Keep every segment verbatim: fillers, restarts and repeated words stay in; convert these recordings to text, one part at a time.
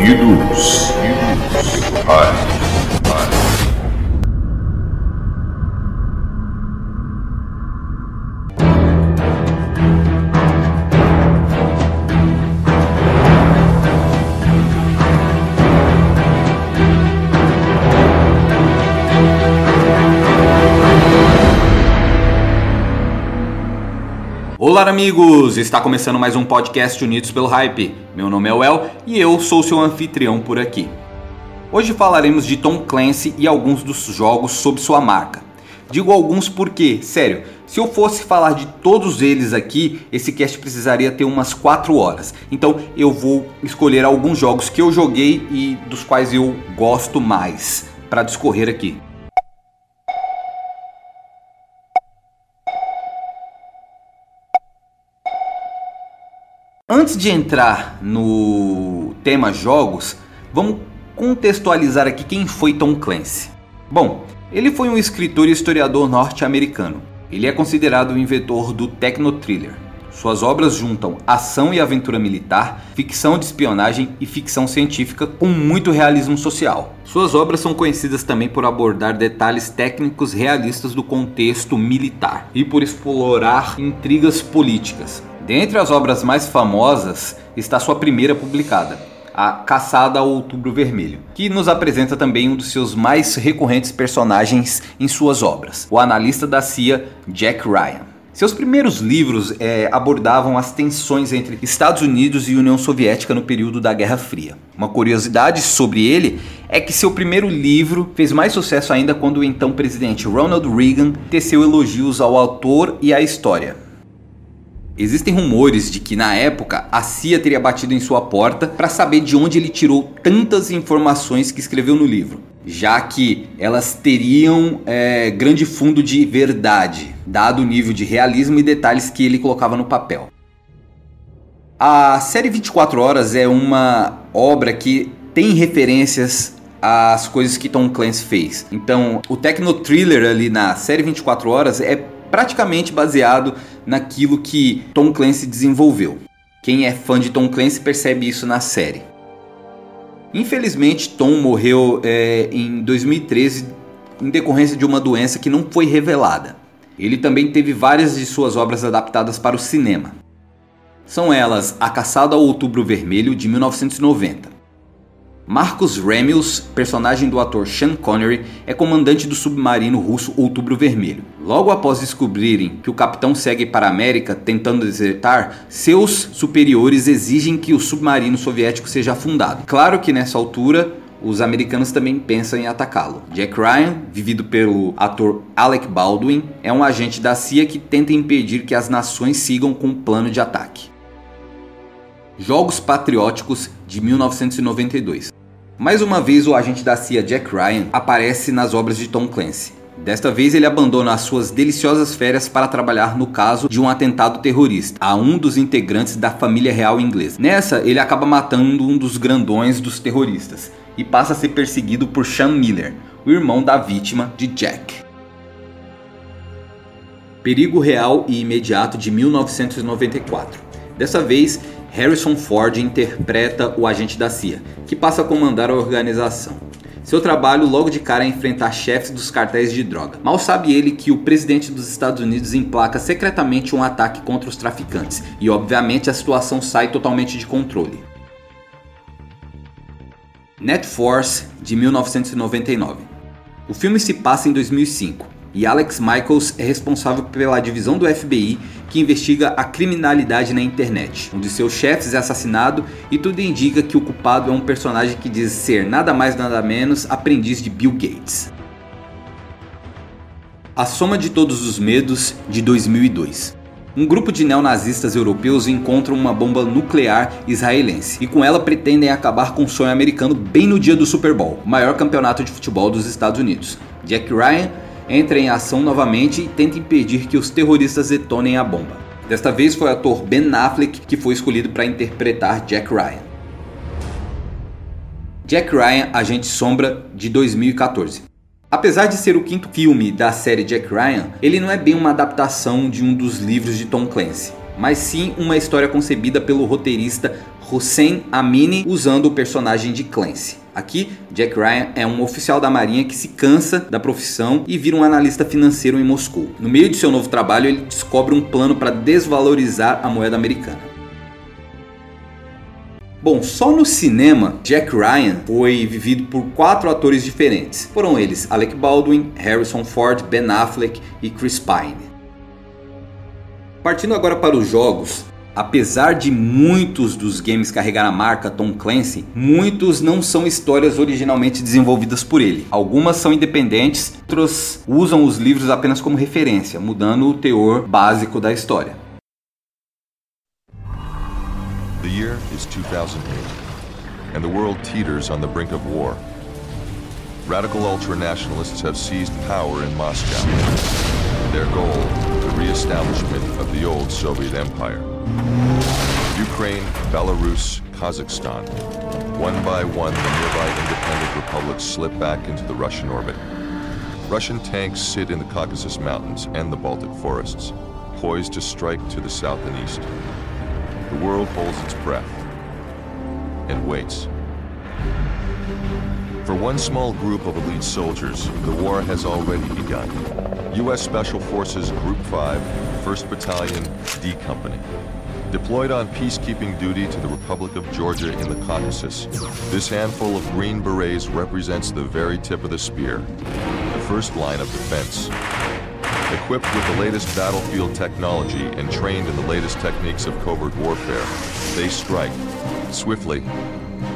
Unidos Pelo Hype. Olá amigos, está começando mais um podcast Unidos Pelo Hype. Meu nome é Well e eu sou seu anfitrião por aqui. Hoje falaremos de Tom Clancy e alguns dos jogos sob sua marca. Digo alguns porque, sério, se eu fosse falar de todos eles aqui, esse cast precisaria ter umas quatro horas. Então eu vou escolher alguns jogos que eu joguei e dos quais eu gosto mais para discorrer aqui. Antes de entrar no tema jogos, vamos contextualizar aqui quem foi Tom Clancy. Bom, ele foi um escritor e historiador norte-americano. Ele é considerado o inventor do techno-thriller. Suas obras juntam ação e aventura militar, ficção de espionagem e ficção científica com muito realismo social. Suas obras são conhecidas também por abordar detalhes técnicos realistas do contexto militar e por explorar intrigas políticas. Dentre as obras mais famosas está sua primeira publicada, A Caçada ao Outubro Vermelho, que nos apresenta também um dos seus mais recorrentes personagens em suas obras, o analista da C I A Jack Ryan. Seus primeiros livros eh, abordavam as tensões entre Estados Unidos e União Soviética no período da Guerra Fria. Uma curiosidade sobre ele é que seu primeiro livro fez mais sucesso ainda quando o então presidente Ronald Reagan teceu elogios ao autor e à história. Existem rumores de que na época a C I A teria batido em sua porta para saber de onde ele tirou tantas informações que escreveu no livro, já que elas teriam é, grande fundo de verdade, dado o nível de realismo e detalhes que ele colocava no papel. A série vinte e quatro horas é uma obra que tem referências às coisas que Tom Clancy fez. Então o techno-thriller ali na série vinte e quatro horas é praticamente baseado naquilo que Tom Clancy desenvolveu. Quem é fã de Tom Clancy percebe isso na série. Infelizmente, Tom morreu é, em dois mil e treze em decorrência de uma doença que não foi revelada. Ele também teve várias de suas obras adaptadas para o cinema. São elas A Caçada ao Outubro Vermelho, de mil novecentos e noventa. Marcus Remus, personagem do ator Sean Connery, é comandante do submarino russo Outubro Vermelho. Logo após descobrirem que o capitão segue para a América tentando desertar, seus superiores exigem que o submarino soviético seja afundado. Claro que nessa altura, os americanos também pensam em atacá-lo. Jack Ryan, vivido pelo ator Alec Baldwin, é um agente da C I A que tenta impedir que as nações sigam com o plano de ataque. Jogos Patrióticos, de mil novecentos e noventa e dois. Mais uma vez o agente da C I A Jack Ryan aparece nas obras de Tom Clancy. Desta vez ele abandona as suas deliciosas férias para trabalhar no caso de um atentado terrorista a um dos integrantes da família real inglesa. Nessa ele acaba matando um dos grandões dos terroristas e passa a ser perseguido por Sean Miller, o irmão da vítima de Jack. Perigo Real e Imediato, de mil novecentos e noventa e quatro. Dessa vez Harrison Ford interpreta o agente da C I A, que passa a comandar a organização. Seu trabalho logo de cara é enfrentar chefes dos cartéis de droga. Mal sabe ele que o presidente dos Estados Unidos emplaca secretamente um ataque contra os traficantes, e obviamente a situação sai totalmente de controle. Net Force, de mil novecentos e noventa e nove. O filme se passa em dois mil e cinco. E Alex Michaels é responsável pela divisão do F B I que investiga a criminalidade na internet. Um de seus chefes é assassinado e tudo indica que o culpado é um personagem que diz ser nada mais nada menos aprendiz de Bill Gates. A Soma de Todos os Medos, de dois mil e dois. Um grupo de neonazistas europeus encontram uma bomba nuclear israelense e com ela pretendem acabar com o sonho americano bem no dia do Super Bowl, o maior campeonato de futebol dos Estados Unidos. Jack Ryan entra em ação novamente e tenta impedir que os terroristas detonem a bomba. Desta vez foi o ator Ben Affleck que foi escolhido para interpretar Jack Ryan. Jack Ryan, Agente Sombra, de dois mil e quatorze. Apesar de ser o quinto filme da série Jack Ryan, ele não é bem uma adaptação de um dos livros de Tom Clancy. mas sim uma história concebida pelo roteirista Hussein Amini usando o personagem de Clancy. Aqui, Jack Ryan é um oficial da marinha que se cansa da profissão e vira um analista financeiro em Moscou. No meio de seu novo trabalho, ele descobre um plano para desvalorizar a moeda americana. Bom, só no cinema, Jack Ryan foi vivido por quatro atores diferentes. Foram eles Alec Baldwin, Harrison Ford, Ben Affleck e Chris Pine. Partindo agora para os jogos, apesar de muitos dos games carregar a marca Tom Clancy, muitos não são histórias originalmente desenvolvidas por ele. Algumas são independentes, outras usam os livros apenas como referência, mudando o teor básico da história. The year is two thousand eight, and the world teeters on the brink of war. Radical ultranationalists have seized power in Moscow. Their goal, the re-establishment of the old Soviet Empire. Ukraine, Belarus, Kazakhstan. One by one, the nearby independent republics slip back into the Russian orbit. Russian tanks sit in the Caucasus Mountains and the Baltic forests, poised to strike to the south and east. The world holds its breath and waits. For one small group of elite soldiers, the war has already begun. U S Special Forces Group five, first Battalion, D Company. Deployed on peacekeeping duty to the Republic of Georgia in the Caucasus, this handful of green berets represents the very tip of the spear, the first line of defense. Equipped with the latest battlefield technology and trained in the latest techniques of covert warfare, they strike swiftly,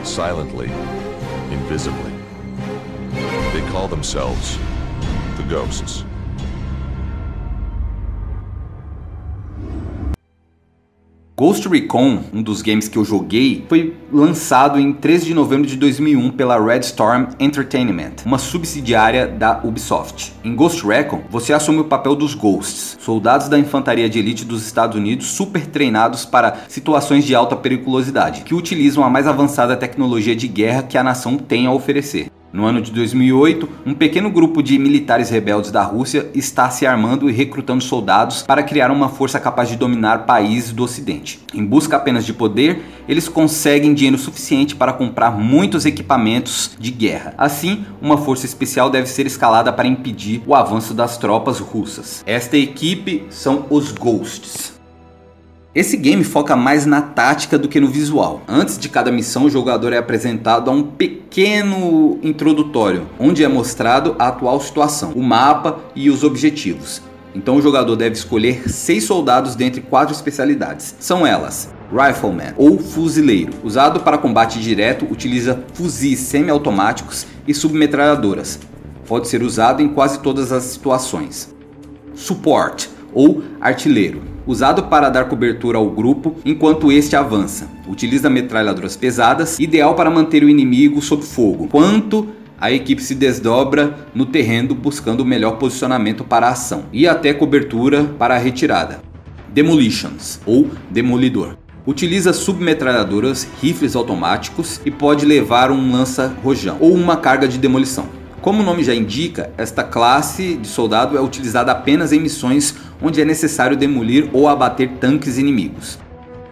silently, invisibly. They call themselves the Ghosts. Ghost Recon, um dos games que eu joguei, foi lançado em treze de novembro de dois mil e um pela Red Storm Entertainment, uma subsidiária da Ubisoft. Em Ghost Recon, você assume o papel dos Ghosts, soldados da infantaria de elite dos Estados Unidos super treinados para situações de alta periculosidade, que utilizam a mais avançada tecnologia de guerra que a nação tem a oferecer. No ano de dois mil e oito, um pequeno grupo de militares rebeldes da Rússia está se armando e recrutando soldados para criar uma força capaz de dominar países do Ocidente. Em busca apenas de poder, eles conseguem dinheiro suficiente para comprar muitos equipamentos de guerra. Assim, uma força especial deve ser escalada para impedir o avanço das tropas russas. Esta equipe são os Ghosts. Esse game foca mais na tática do que no visual. Antes de cada missão, o jogador é apresentado a um pequeno introdutório, onde é mostrado a atual situação, o mapa e os objetivos. Então o jogador deve escolher seis soldados dentre quatro especialidades. São elas: Rifleman, ou fuzileiro, usado para combate direto, utiliza fuzis semiautomáticos e submetralhadoras. Pode ser usado em quase todas as situações. Support, ou artilheiro, usado para dar cobertura ao grupo enquanto este avança. Utiliza metralhadoras pesadas, ideal para manter o inimigo sob fogo, enquanto a equipe se desdobra no terreno buscando o melhor posicionamento para a ação e até cobertura para a retirada. Demolitions, ou demolidor, utiliza submetralhadoras, rifles automáticos e pode levar um lança-rojão ou uma carga de demolição. Como o nome já indica, esta classe de soldado é utilizada apenas em missões onde é necessário demolir ou abater tanques inimigos.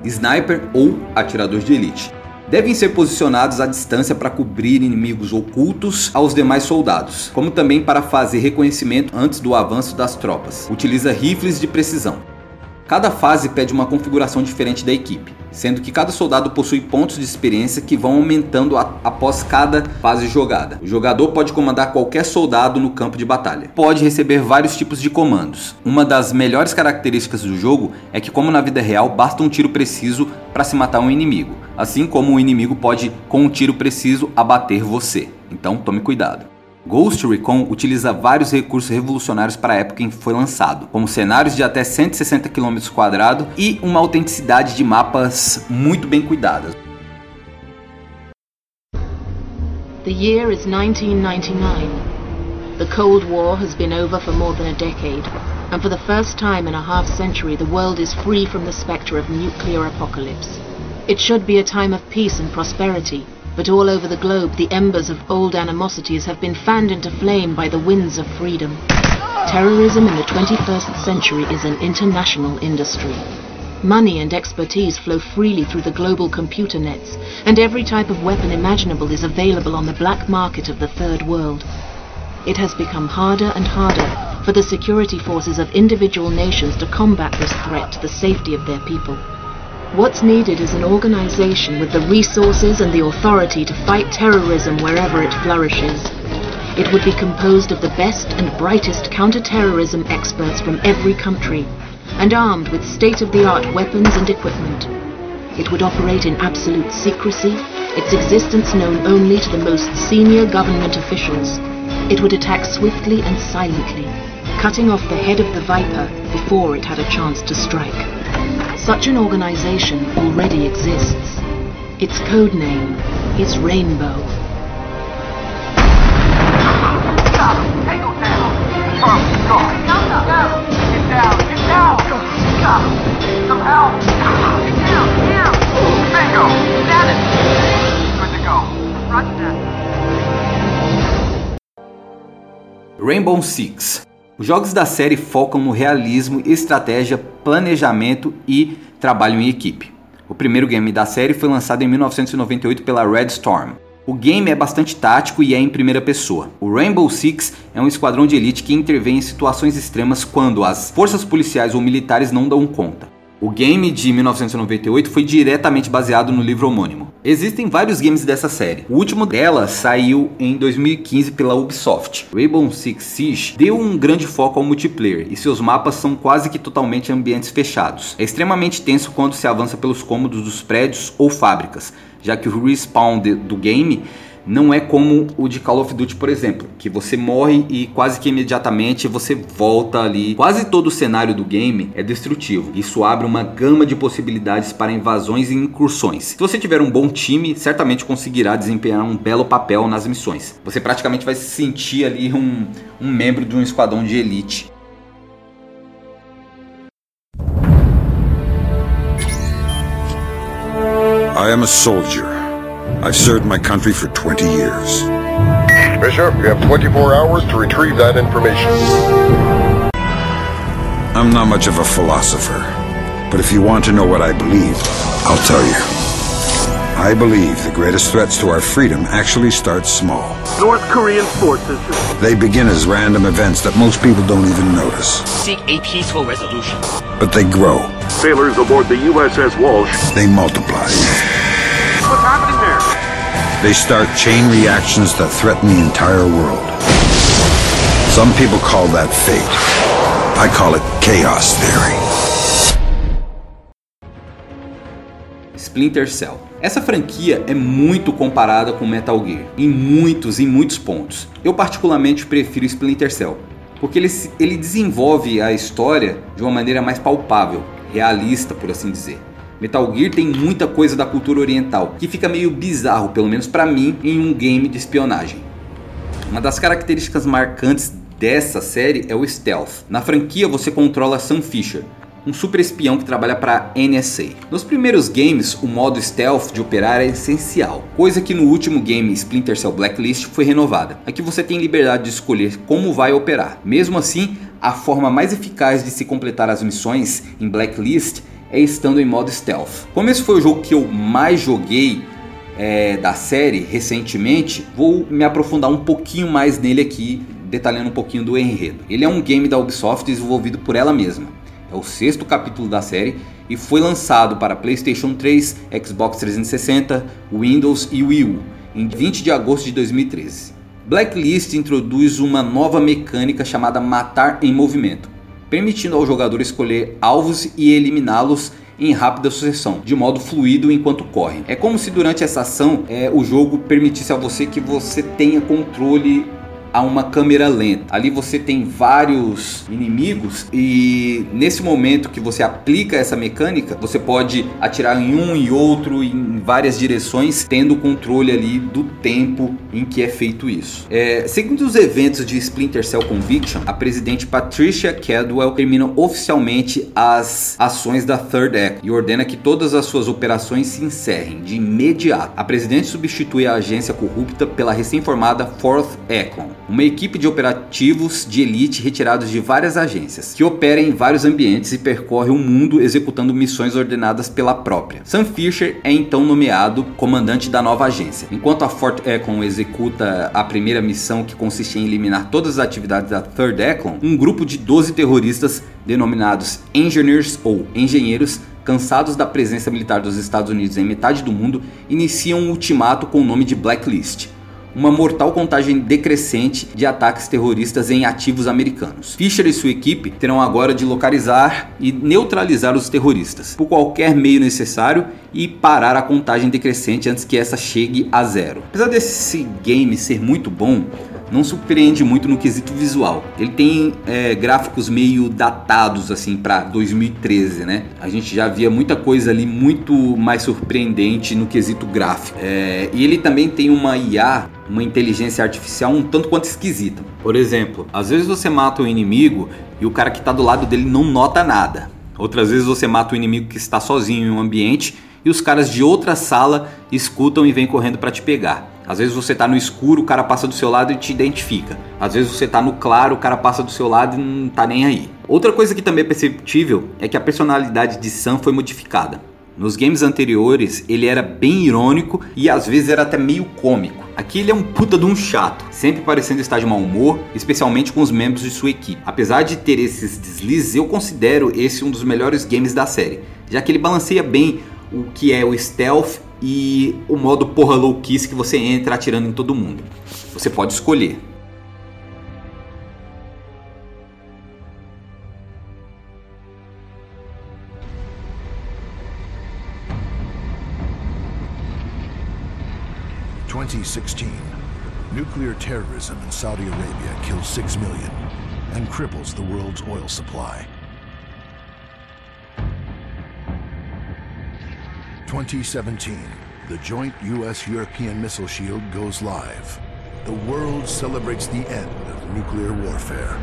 Sniper, ou atirador de elite, devem ser posicionados à distância para cobrir inimigos ocultos aos demais soldados, como também para fazer reconhecimento antes do avanço das tropas. Utiliza rifles de precisão. Cada fase pede uma configuração diferente da equipe, sendo que cada soldado possui pontos de experiência que vão aumentando a, após cada fase jogada. O jogador pode comandar qualquer soldado no campo de batalha. Pode receber vários tipos de comandos. Uma das melhores características do jogo é que, como na vida real, basta um tiro preciso para se matar um inimigo, assim como o inimigo pode, com um tiro preciso, abater você. Então tome cuidado. Ghost Recon utiliza vários recursos revolucionários para a época em que foi lançado, como cenários de até cento e sessenta quilômetros quadrados e uma autenticidade de mapas muito bem cuidadas. The year is nineteen ninety-nine. The Cold War has been over for more than a decade, and for the first time in a half century, the world is free from the specter of nuclear apocalypse. It should be a time of peace and prosperity. But all over the globe, the embers of old animosities have been fanned into flame by the winds of freedom. Terrorism in the twenty-first century is an international industry. Money and expertise flow freely through the global computer nets, and every type of weapon imaginable is available on the black market of the Third World. It has become harder and harder for the security forces of individual nations to combat this threat to the safety of their people. What's needed is an organization with the resources and the authority to fight terrorism wherever it flourishes. It would be composed of the best and brightest counter-terrorism experts from every country, and armed with state-of-the-art weapons and equipment. It would operate in absolute secrecy, its existence known only to the most senior government officials. It would attack swiftly and silently, cutting off the head of the Viper before it had a chance to strike. Such an organization already exists. Its code name is Rainbow. Rainbow Six. Os jogos da série focam no realismo, estratégia, planejamento e trabalho em equipe. O primeiro game da série foi lançado em mil novecentos e noventa e oito pela Red Storm. O game é bastante tático e é em primeira pessoa. O Rainbow Six é um esquadrão de elite que intervém em situações extremas quando as forças policiais ou militares não dão conta. O game de mil novecentos e noventa e oito foi diretamente baseado no livro homônimo. Existem vários games dessa série. O último dela saiu em dois mil e quinze pela Ubisoft. Rainbow Six Siege deu um grande foco ao multiplayer e seus mapas são quase que totalmente ambientes fechados. É extremamente tenso quando se avança pelos cômodos dos prédios ou fábricas, já que o respawn de, do game não é como o de Call of Duty, por exemplo, que você morre e quase que imediatamente você volta ali. Quase todo o cenário do game é destrutivo. Isso abre uma gama de possibilidades para invasões e incursões. Se você tiver um bom time, certamente conseguirá desempenhar um belo papel nas missões. Você praticamente vai se sentir ali um, um membro de um esquadrão de elite. I am a soldier. I've served my country for twenty years. Fisher, you have twenty-four hours to retrieve that information. I'm not much of a philosopher, but if you want to know what I believe, I'll tell you. I believe the greatest threats to our freedom actually start small. North Korean forces. They begin as random events that most people don't even notice. Seek a peaceful resolution. But they grow. Sailors aboard the U S S Walsh. They multiply. What's happening there? They start chain reactions that threaten the entire world. Some people call that fate. I call it chaos theory. Splinter Cell. Essa franquia é muito comparada com Metal Gear, em muitos e muitos pontos. Eu particularmente prefiro Splinter Cell, porque ele, ele desenvolve a história de uma maneira mais palpável, realista, por assim dizer. Metal Gear tem muita coisa da cultura oriental, que fica meio bizarro, pelo menos pra mim, em um game de espionagem. Uma das características marcantes dessa série é o stealth. Na franquia você controla Sam Fisher, um super espião que trabalha para a N S A. Nos primeiros games, o modo stealth de operar é essencial, coisa que no último game Splinter Cell Blacklist foi renovada. Aqui você tem liberdade de escolher como vai operar. Mesmo assim, a forma mais eficaz de se completar as missões em Blacklist é estando em modo stealth. Como esse foi o jogo que eu mais joguei é, da série recentemente, vou me aprofundar um pouquinho mais nele aqui, detalhando um pouquinho do enredo. Ele é um game da Ubisoft desenvolvido por ela mesma. É o sexto capítulo da série e foi lançado para PlayStation três, Xbox trezentos e sessenta, Windows e Wii U em vinte de agosto de dois mil e treze. Blacklist introduz uma nova mecânica chamada matar em movimento, permitindo ao jogador escolher alvos e eliminá-los em rápida sucessão, de modo fluido enquanto corre. É como se durante essa ação é, o jogo permitisse a você que você tenha controle a uma câmera lenta. Ali você tem vários inimigos e nesse momento que você aplica essa mecânica, você pode atirar em um e outro em várias direções, tendo controle ali do tempo em que é feito isso. É, seguindo os eventos de Splinter Cell Conviction, a presidente Patricia Cadwell termina oficialmente as ações da Third Act e ordena que todas as suas operações se encerrem de imediato. A presidente substitui a agência corrupta pela recém-formada Fourth Act, uma equipe de operativos de elite retirados de várias agências, que opera em vários ambientes e percorre o mundo executando missões ordenadas pela própria. Sam Fisher é então nomeado comandante da nova agência. Enquanto a Fort Econ executa a primeira missão, que consiste em eliminar todas as atividades da Third Econ, um grupo de doze terroristas, denominados Engineers ou Engenheiros, cansados da presença militar dos Estados Unidos em metade do mundo, iniciam um ultimato com o nome de Blacklist, uma mortal contagem decrescente de ataques terroristas em ativos americanos. Fisher e sua equipe terão agora de localizar e neutralizar os terroristas por qualquer meio necessário e parar a contagem decrescente antes que essa chegue a zero. Apesar desse game ser muito bom, não surpreende muito no quesito visual. Ele tem é, gráficos meio datados assim para dois mil e treze, né? A gente já via muita coisa ali muito mais surpreendente no quesito gráfico. É, e ele também tem uma I A, uma inteligência artificial um tanto quanto esquisita. Por exemplo, às vezes você mata um inimigo e o cara que está do lado dele não nota nada. Outras vezes você mata um inimigo que está sozinho em um ambiente e os caras de outra sala escutam e vêm correndo para te pegar. Às vezes você tá no escuro, o cara passa do seu lado e te identifica. Às vezes você tá no claro, o cara passa do seu lado e não tá nem aí. Outra coisa que também é perceptível é que a personalidade de Sam foi modificada. Nos games anteriores ele era bem irônico e às vezes era até meio cômico. Aqui ele é um puta de um chato, sempre parecendo estar de mau humor, especialmente com os membros de sua equipe. Apesar de ter esses deslizes, eu considero esse um dos melhores games da série, já que ele balanceia bem o que é o stealth e o modo porra louquice que você entra atirando em todo mundo. Você pode escolher. twenty sixteen. Nuclear terrorism in Saudi Arabia kills six million and cripples the world's oil supply. twenty seventeen, the joint U S European missile shield goes live. The world celebrates the end of nuclear warfare.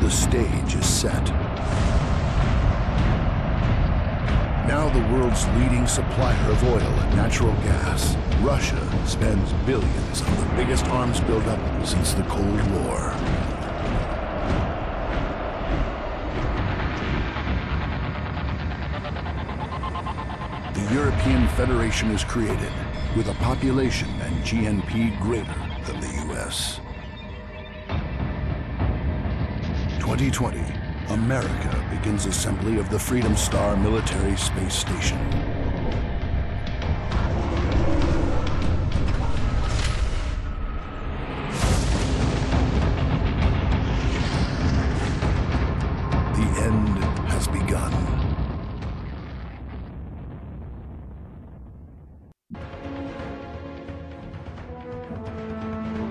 The stage is set. Now the world's leading supplier of oil and natural gas, Russia spends billions on the biggest arms buildup since the Cold War. The European Federation is created with a population and G N P greater than the U S twenty twenty, America begins assembly of the Freedom Star military space station. The end has begun.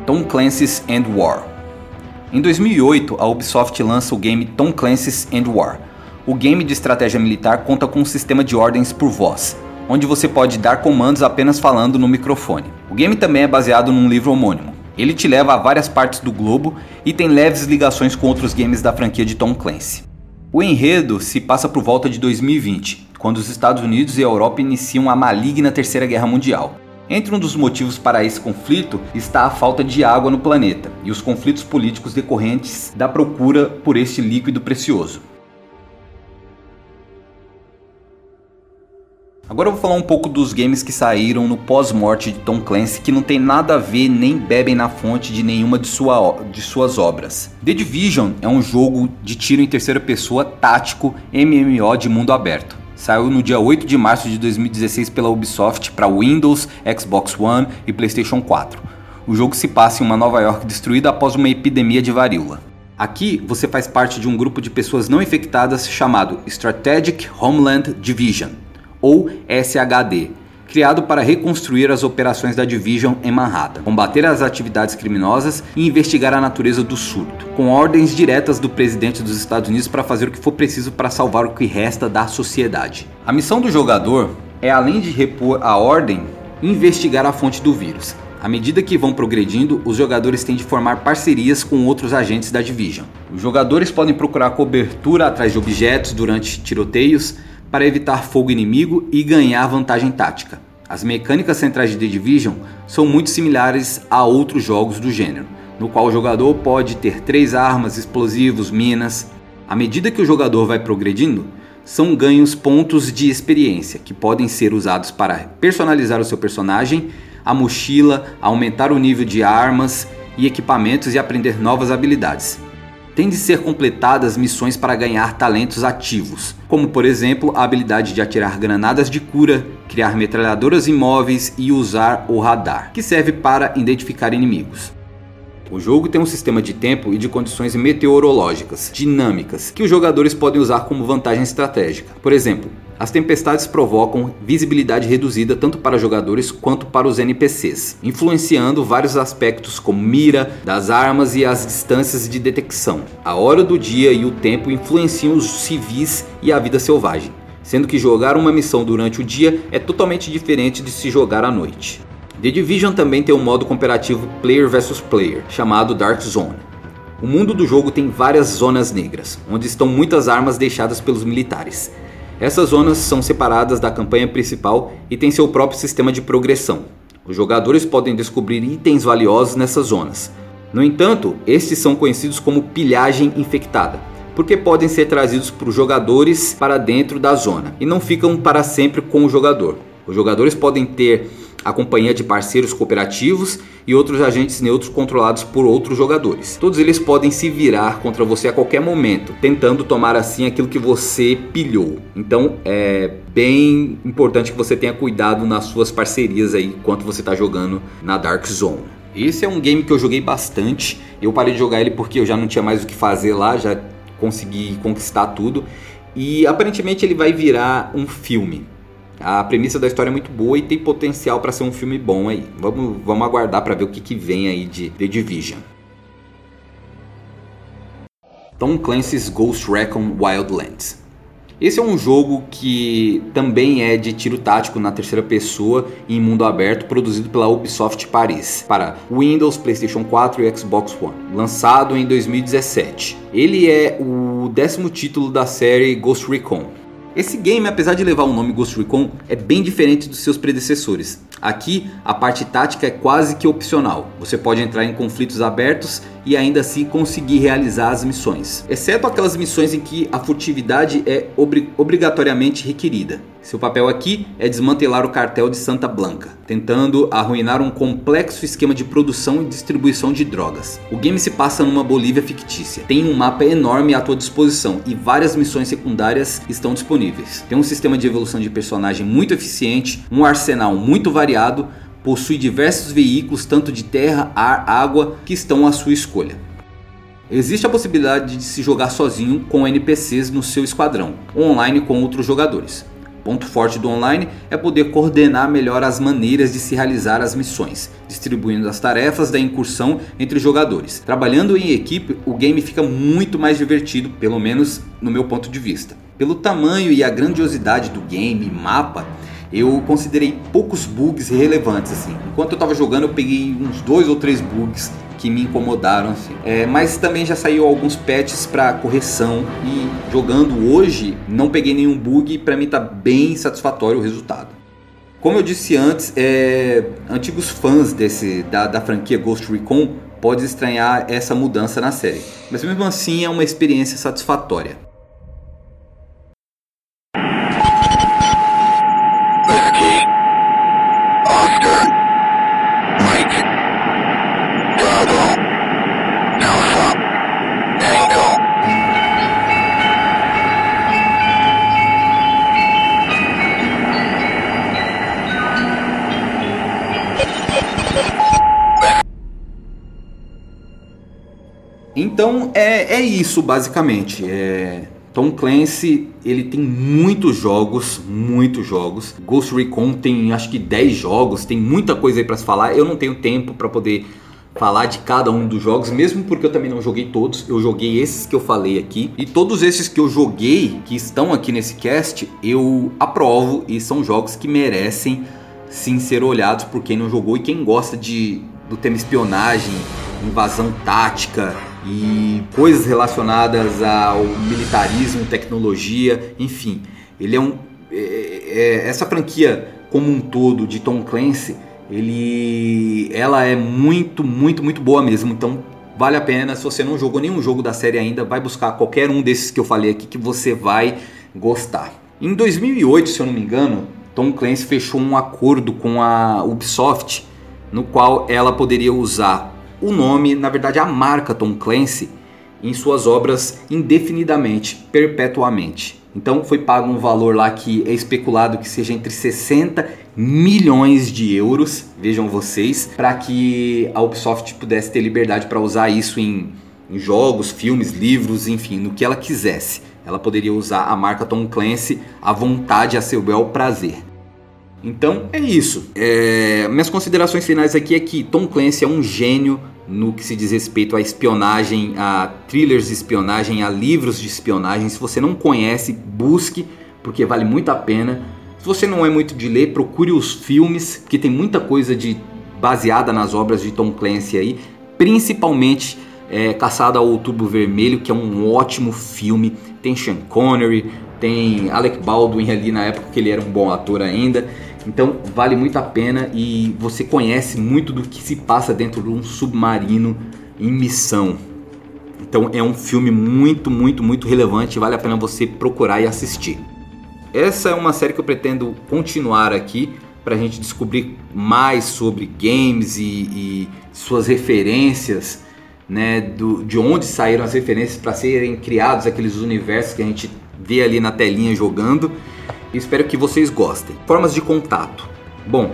Tom Clancy's End War. Em dois mil e oito, a Ubisoft lança o game Tom Clancy's End War. O game de estratégia militar conta com um sistema de ordens por voz, onde você pode dar comandos apenas falando no microfone. O game também é baseado num livro homônimo. Ele te leva a várias partes do globo e tem leves ligações com outros games da franquia de Tom Clancy. O enredo se passa por volta de dois mil e vinte, quando os Estados Unidos e a Europa iniciam a maligna Terceira Guerra Mundial. Entre um dos motivos para esse conflito está a falta de água no planeta e os conflitos políticos decorrentes da procura por este líquido precioso. Agora eu vou falar um pouco dos games que saíram no pós-morte de Tom Clancy, que não tem nada a ver nem bebem na fonte de nenhuma de, sua, de suas obras. The Division é um jogo de tiro em terceira pessoa tático M M O de mundo aberto. Saiu no dia oito de março de dois mil e dezesseis pela Ubisoft para Windows, Xbox One e PlayStation quatro. O jogo se passa em uma Nova York destruída após uma epidemia de varíola. Aqui você faz parte de um grupo de pessoas não infectadas chamado Strategic Homeland Division, ou S H D, criado para reconstruir as operações da Division em Manhattan, combater as atividades criminosas e investigar a natureza do surto, com ordens diretas do presidente dos Estados Unidos para fazer o que for preciso para salvar o que resta da sociedade. A missão do jogador é, além de repor a ordem, investigar a fonte do vírus. À medida que vão progredindo, os jogadores têm de formar parcerias com outros agentes da Division. Os jogadores podem procurar cobertura atrás de objetos durante tiroteios, para evitar fogo inimigo e ganhar vantagem tática. As mecânicas centrais de The Division são muito similares a outros jogos do gênero, no qual o jogador pode ter três armas, explosivos, minas. À medida que o jogador vai progredindo, são ganhos pontos de experiência, que podem ser usados para personalizar o seu personagem, a mochila, aumentar o nível de armas e equipamentos e aprender novas habilidades. Tem de ser completadas missões para ganhar talentos ativos, como por exemplo a habilidade de atirar granadas de cura, criar metralhadoras imóveis e usar o radar, que serve para identificar inimigos. O jogo tem um sistema de tempo e de condições meteorológicas dinâmicas que os jogadores podem usar como vantagem estratégica. Por exemplo, as tempestades provocam visibilidade reduzida tanto para jogadores quanto para os N P Cs, influenciando vários aspectos como mira, das armas e as distâncias de detecção. A hora do dia e o tempo influenciam os civis e a vida selvagem, sendo que jogar uma missão durante o dia é totalmente diferente de se jogar à noite. The Division também tem um modo cooperativo player versus player, chamado Dark Zone. O mundo do jogo tem várias zonas negras, onde estão muitas armas deixadas pelos militares. Essas zonas são separadas da campanha principal e têm seu próprio sistema de progressão. Os jogadores podem descobrir itens valiosos nessas zonas. No entanto, estes são conhecidos como pilhagem infectada, porque podem ser trazidos por jogadores para dentro da zona e não ficam para sempre com o jogador. Os jogadores podem ter a companhia de parceiros cooperativos e outros agentes neutros controlados por outros jogadores. Todos eles podem se virar contra você a qualquer momento, tentando tomar assim aquilo que você pilhou. Então é bem importante que você tenha cuidado nas suas parcerias aí enquanto você está jogando na Dark Zone. Esse é um game que eu joguei bastante. Eu parei de jogar ele porque eu já não tinha mais o que fazer lá, já consegui conquistar tudo. E aparentemente ele vai virar um filme. A premissa da história é muito boa e tem potencial para ser um filme bom aí. Vamos, vamos aguardar para ver o que, que vem aí de The Division. Tom Clancy's Ghost Recon Wildlands. Esse é um jogo que também é de tiro tático na terceira pessoa em mundo aberto, produzido pela Ubisoft Paris para Windows, PlayStation quatro e Xbox One, lançado em dois mil e dezessete. Ele é o décimo título da série Ghost Recon. Esse game, apesar de levar o nome Ghost Recon, é bem diferente dos seus predecessores. Aqui, a parte tática é quase que opcional. Você pode entrar em conflitos abertos e ainda assim conseguir realizar as missões, exceto aquelas missões em que a furtividade é obri- obrigatoriamente requerida. Seu papel aqui é desmantelar o cartel de Santa Blanca, tentando arruinar um complexo esquema de produção e distribuição de drogas. O game se passa numa Bolívia fictícia. Tem um mapa enorme à tua disposição e várias missões secundárias estão disponíveis. Tem um sistema de evolução de personagem muito eficiente, um arsenal muito variado, possui diversos veículos, tanto de terra, ar, água, que estão à sua escolha. Existe a possibilidade de se jogar sozinho com N P Cs no seu esquadrão, ou online com outros jogadores. Ponto forte do online é poder coordenar melhor as maneiras de se realizar as missões, distribuindo as tarefas da incursão entre os jogadores. Trabalhando em equipe, o game fica muito mais divertido, pelo menos no meu ponto de vista. Pelo tamanho e a grandiosidade do game e mapa, eu considerei poucos bugs relevantes assim. Enquanto eu estava jogando, eu peguei uns dois ou três bugs que me incomodaram assim. É, mas também já saiu alguns patches para correção e jogando hoje não peguei nenhum bug e para mim tá bem satisfatório o resultado. Como eu disse antes, é, antigos fãs desse, da, da franquia Ghost Recon podem estranhar essa mudança na série, mas mesmo assim é uma experiência satisfatória. Então é, é isso basicamente, é... Tom Clancy ele tem muitos jogos, muitos jogos, Ghost Recon tem acho que dez jogos, tem muita coisa aí pra se falar, eu não tenho tempo pra poder falar de cada um dos jogos, mesmo porque eu também não joguei todos, eu joguei esses que eu falei aqui, e todos esses que eu joguei, que estão aqui nesse cast, eu aprovo e são jogos que merecem sim ser olhados por quem não jogou e quem gosta de, do tema espionagem, invasão tática, e coisas relacionadas ao militarismo, tecnologia, enfim, ele é um, é, é, essa franquia como um todo de Tom Clancy, ele, ela é muito, muito, muito boa mesmo. Então vale a pena, se você não jogou nenhum jogo da série ainda, vai buscar qualquer um desses que eu falei aqui que você vai gostar. Em dois mil e oito, se eu não me engano, Tom Clancy fechou um acordo com a Ubisoft, no qual ela poderia usar o nome, na verdade a marca Tom Clancy, em suas obras indefinidamente, perpetuamente. Então foi pago um valor lá que é especulado que seja entre sessenta milhões de euros, vejam vocês, para que a Ubisoft pudesse ter liberdade para usar isso em, em jogos, filmes, livros, enfim, no que ela quisesse. Ela poderia usar a marca Tom Clancy à vontade, a seu bel prazer. Então é isso. É... Minhas considerações finais aqui é que Tom Clancy é um gênio no que se diz respeito à espionagem, a thrillers de espionagem, a livros de espionagem. Se você não conhece, busque, porque vale muito a pena. Se você não é muito de ler, procure os filmes, porque tem muita coisa de, baseada nas obras de Tom Clancy aí, principalmente é, Caçada ao Outubro Vermelho, que é um ótimo filme. Tem Sean Connery, tem Alec Baldwin ali na época que ele era um bom ator ainda. Então vale muito a pena e você conhece muito do que se passa dentro de um submarino em missão. Então é um filme muito, muito, muito relevante, vale a pena você procurar e assistir. Essa é uma série que eu pretendo continuar aqui para a gente descobrir mais sobre games e, e suas referências, né, do, de onde saíram as referências para serem criados aqueles universos que a gente vê ali na telinha jogando. Espero que vocês gostem. Formas de contato. Bom,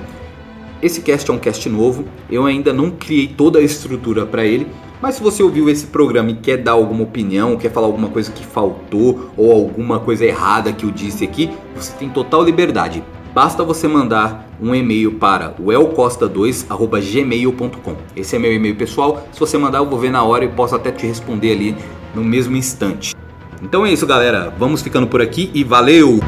esse cast é um cast novo. Eu ainda não criei toda a estrutura para ele. Mas se você ouviu esse programa e quer dar alguma opinião, quer falar alguma coisa que faltou ou alguma coisa errada que eu disse aqui, você tem total liberdade. Basta você mandar um e-mail para welcosta dois arroba gmail ponto com. Esse é meu e-mail pessoal. Se você mandar, eu vou ver na hora e posso até te responder ali no mesmo instante. Então é isso, galera. Vamos ficando por aqui e valeu!